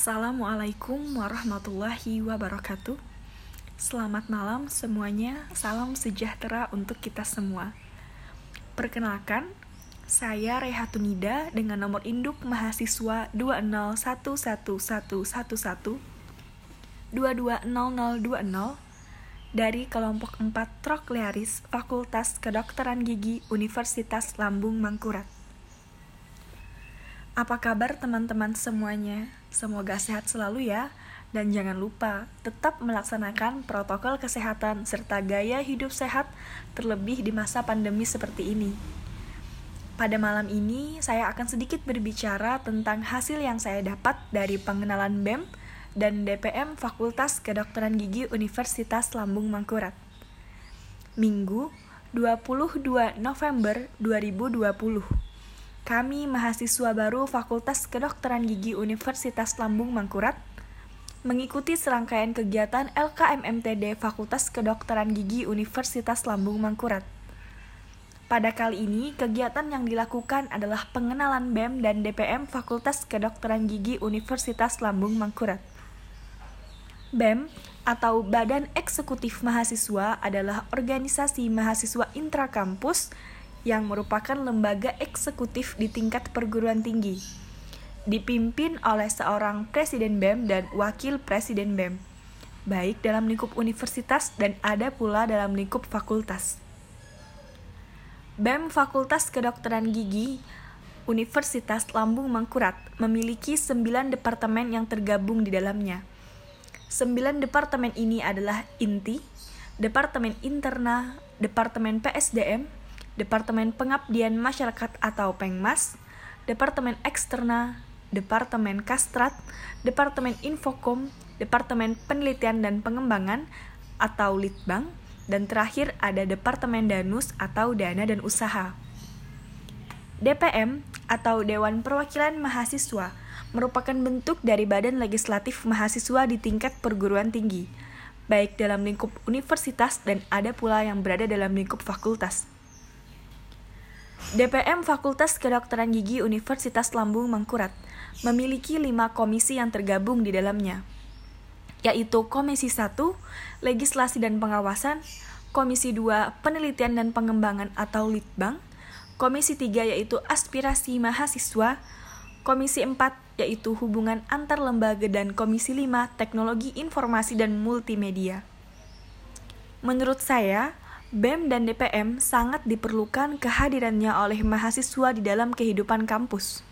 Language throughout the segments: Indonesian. Assalamualaikum warahmatullahi wabarakatuh. Selamat malam semuanya, salam sejahtera untuk kita semua. Perkenalkan, saya Raihatun Nida dengan nomor induk mahasiswa 2011111 220020 dari kelompok 4 Trochlearis Fakultas Kedokteran Gigi Universitas Lambung Mangkurat. Apa kabar teman-teman semuanya? Semoga sehat selalu ya, dan jangan lupa tetap melaksanakan protokol kesehatan serta gaya hidup sehat terlebih di masa pandemi seperti ini. Pada malam ini, saya akan sedikit berbicara tentang hasil yang saya dapat dari pengenalan BEM dan DPM Fakultas Kedokteran Gigi Universitas Lambung Mangkurat. Minggu 22 November 2020. Kami, mahasiswa baru Fakultas Kedokteran Gigi Universitas Lambung Mangkurat, mengikuti serangkaian kegiatan LKMMTD Fakultas Kedokteran Gigi Universitas Lambung Mangkurat. Pada kali ini, kegiatan yang dilakukan adalah pengenalan BEM dan DPM Fakultas Kedokteran Gigi Universitas Lambung Mangkurat. BEM atau Badan Eksekutif Mahasiswa adalah organisasi mahasiswa intrakampus yang merupakan lembaga eksekutif di tingkat perguruan tinggi, dipimpin oleh seorang Presiden BEM dan Wakil Presiden BEM, baik dalam lingkup universitas dan ada pula dalam lingkup fakultas. BEM Fakultas Kedokteran Gigi Universitas Lambung Mangkurat memiliki 9 departemen yang tergabung di dalamnya. 9 departemen ini adalah inti, departemen interna, departemen PSDM, Departemen Pengabdian Masyarakat atau Pengmas, Departemen Eksterna, Departemen Kastrat, Departemen Infokom, Departemen Penelitian dan Pengembangan atau Litbang, dan terakhir ada Departemen Danus atau Dana dan Usaha. DPM atau Dewan Perwakilan Mahasiswa merupakan bentuk dari Badan Legislatif Mahasiswa di tingkat perguruan tinggi, baik dalam lingkup universitas dan ada pula yang berada dalam lingkup fakultas. DPM Fakultas Kedokteran Gigi Universitas Lambung Mangkurat memiliki 5 komisi yang tergabung di dalamnya, yaitu Komisi 1, Legislasi dan Pengawasan, Komisi 2, Penelitian dan Pengembangan atau Litbang, Komisi 3, yaitu Aspirasi Mahasiswa, Komisi 4, yaitu Hubungan Antar Lembaga, dan Komisi 5, Teknologi Informasi dan Multimedia. Menurut saya, BEM dan DPM sangat diperlukan kehadirannya oleh mahasiswa di dalam kehidupan kampus,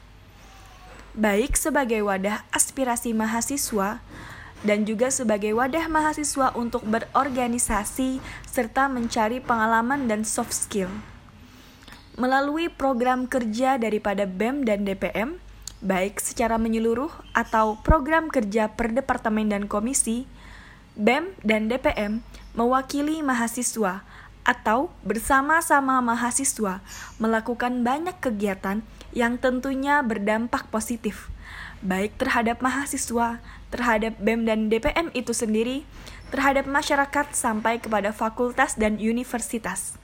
baik sebagai wadah aspirasi mahasiswa dan juga sebagai wadah mahasiswa untuk berorganisasi serta mencari pengalaman dan soft skill. Melalui program kerja daripada BEM dan DPM, baik secara menyeluruh atau program kerja per departemen dan komisi, BEM dan DPM mewakili mahasiswa atau bersama-sama mahasiswa melakukan banyak kegiatan yang tentunya berdampak positif, baik terhadap mahasiswa, terhadap BEM dan DPM itu sendiri, terhadap masyarakat sampai kepada fakultas dan universitas.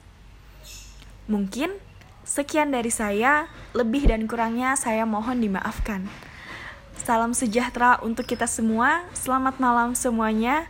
Mungkin sekian dari saya, lebih dan kurangnya saya mohon dimaafkan. Salam sejahtera untuk kita semua, selamat malam semuanya.